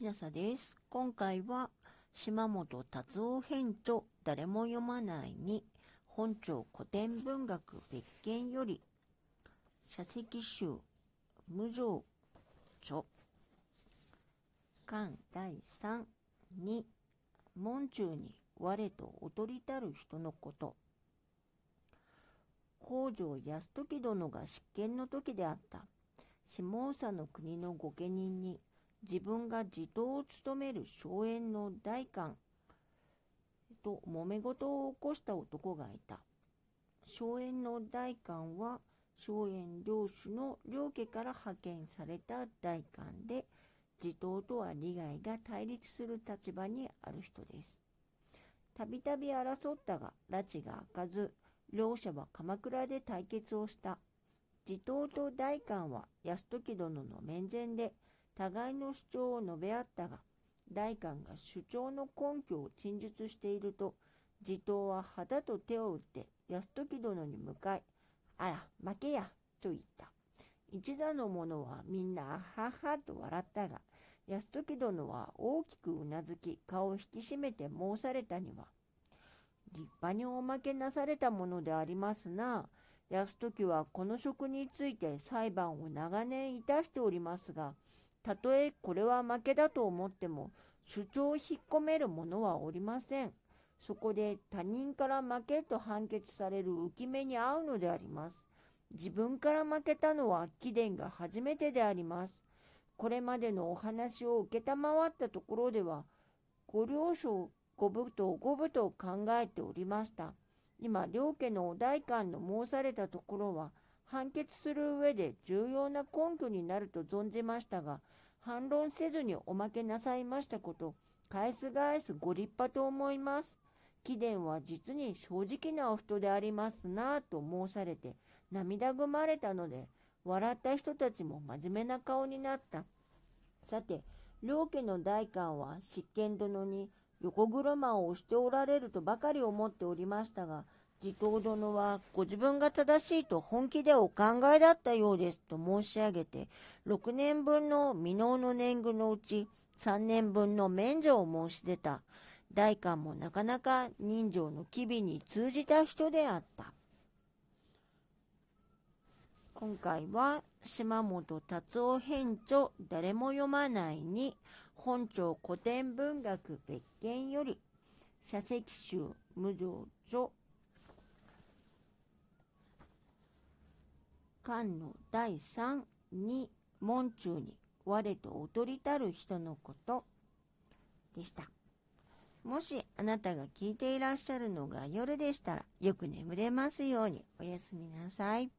きなさです。今回は島本達夫編著誰も読まないに本庁古典文学別件より社説集無常著巻第3に門中に我と劣りたる人のこと。北条泰時殿が執権の時であった下総の国の御家人に自分が地頭を務める荘園の代官と揉め事を起こした男がいた。荘園の代官は荘園領主の領家から派遣された代官で、地頭とは利害が対立する立場にある人です。たびたび争ったが拉致が開かず、両者は鎌倉で対決をした。地頭と代官は泰時殿の面前で互いの主張を述べ合ったが、代官が主張の根拠を陳述していると、地頭は旗と手を打って泰時殿に向かい、あら負けやと言った。一座の者はみんなあははと笑ったが、泰時殿は大きくうなずき、顔を引きしめて申されたには、立派におまけなされたものでありますな。泰時はこの職について裁判を長年いたしておりますが、たとえこれは負けだと思っても主張を引っ込める者はおりません。そこで他人から負けと判決される浮き目に合うのであります。自分から負けたのは貴殿が初めてであります。これまでのお話を受けたまわったところでは、ご了承ご武とご武と考えておりました。今、両家のお代官の申されたところは、判決する上で重要な根拠になると存じましたが、反論せずにおまけなさいましたこと、返す返すご立派と思います。貴殿は実に正直なお人でありますなぁと申されて、涙ぐまれたので、笑った人たちも真面目な顔になった。さて、両家の代官は執権殿に横車を押しておられるとばかり思っておりましたが、地頭殿はご自分が正しいと本気でお考えだったようですと申し上げて、6年分の未納の年貢のうち3年分の免除を申し出た。代官もなかなか人情の機微に通じた人であった。今回は島本達夫編著誰も読まないに本庁古典文学別件より社説集無常著巻の第3に門中に我と劣りたる人のことでした。もしあなたが聞いていらっしゃるのが夜でしたらよく眠れますように。おやすみなさい。